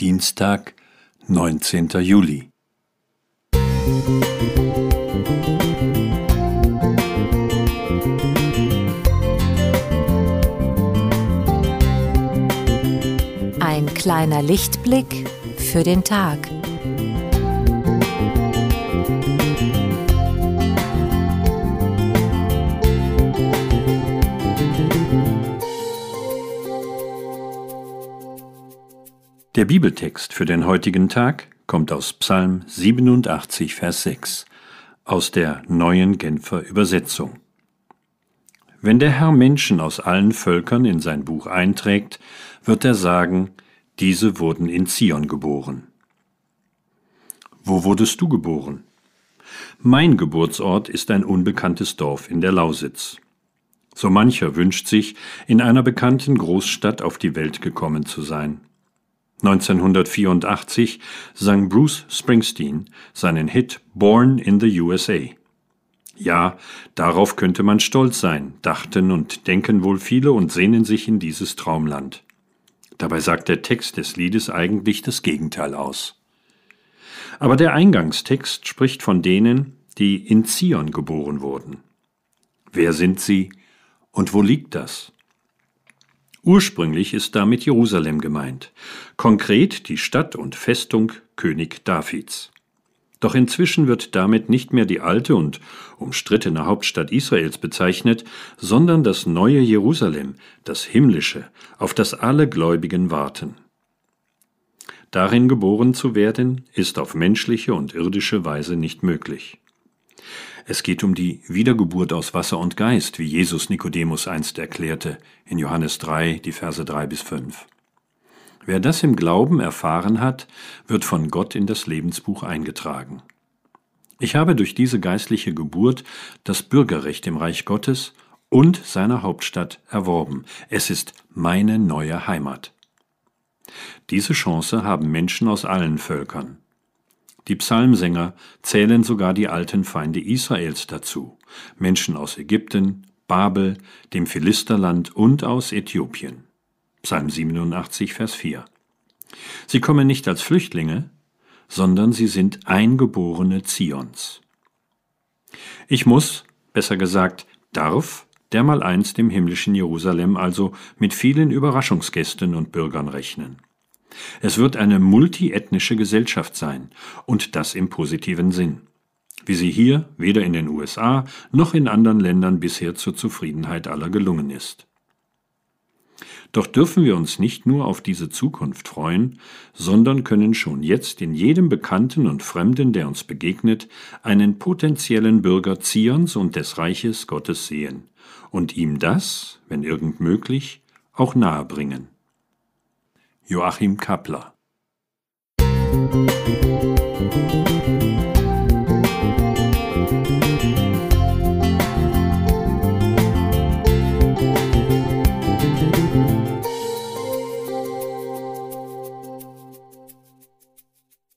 Dienstag, 19. Juli. Ein kleiner Lichtblick für den Tag. Der Bibeltext für den heutigen Tag kommt aus Psalm 87, Vers 6, aus der Neuen Genfer Übersetzung. Wenn der Herr Menschen aus allen Völkern in sein Buch einträgt, wird er sagen, diese wurden in Zion geboren. Wo wurdest du geboren? Mein Geburtsort ist ein unbekanntes Dorf in der Lausitz. So mancher wünscht sich, in einer bekannten Großstadt auf die Welt gekommen zu sein. 1984 sang Bruce Springsteen seinen Hit Born in the USA. Ja, darauf könnte man stolz sein, dachten und denken wohl viele und sehnen sich in dieses Traumland. Dabei sagt der Text des Liedes eigentlich das Gegenteil aus. Aber der Eingangstext spricht von denen, die in Zion geboren wurden. Wer sind sie und wo liegt das? Ursprünglich ist damit Jerusalem gemeint, konkret die Stadt und Festung König Davids. Doch inzwischen wird damit nicht mehr die alte und umstrittene Hauptstadt Israels bezeichnet, sondern das neue Jerusalem, das himmlische, auf das alle Gläubigen warten. Darin geboren zu werden, ist auf menschliche und irdische Weise nicht möglich. Es geht um die Wiedergeburt aus Wasser und Geist, wie Jesus Nikodemus einst erklärte, in Johannes 3, die Verse 3 bis 5. Wer das im Glauben erfahren hat, wird von Gott in das Lebensbuch eingetragen. Ich habe durch diese geistliche Geburt das Bürgerrecht im Reich Gottes und seiner Hauptstadt erworben. Es ist meine neue Heimat. Diese Chance haben Menschen aus allen Völkern. Die Psalmsänger zählen sogar die alten Feinde Israels dazu, Menschen aus Ägypten, Babel, dem Philisterland und aus Äthiopien. Psalm 87, Vers 4. Sie kommen nicht als Flüchtlinge, sondern sie sind Eingeborene Zions. Ich muss, besser gesagt, darf, dermaleinst im himmlischen Jerusalem also mit vielen Überraschungsgästen und Bürgern rechnen. Es wird eine multiethnische Gesellschaft sein, und das im positiven Sinn, wie sie hier weder in den USA noch in anderen Ländern bisher zur Zufriedenheit aller gelungen ist. Doch dürfen wir uns nicht nur auf diese Zukunft freuen, sondern können schon jetzt in jedem Bekannten und Fremden, der uns begegnet, einen potenziellen Bürger Zions und des Reiches Gottes sehen und ihm das, wenn irgend möglich, auch nahebringen. Joachim Kapler.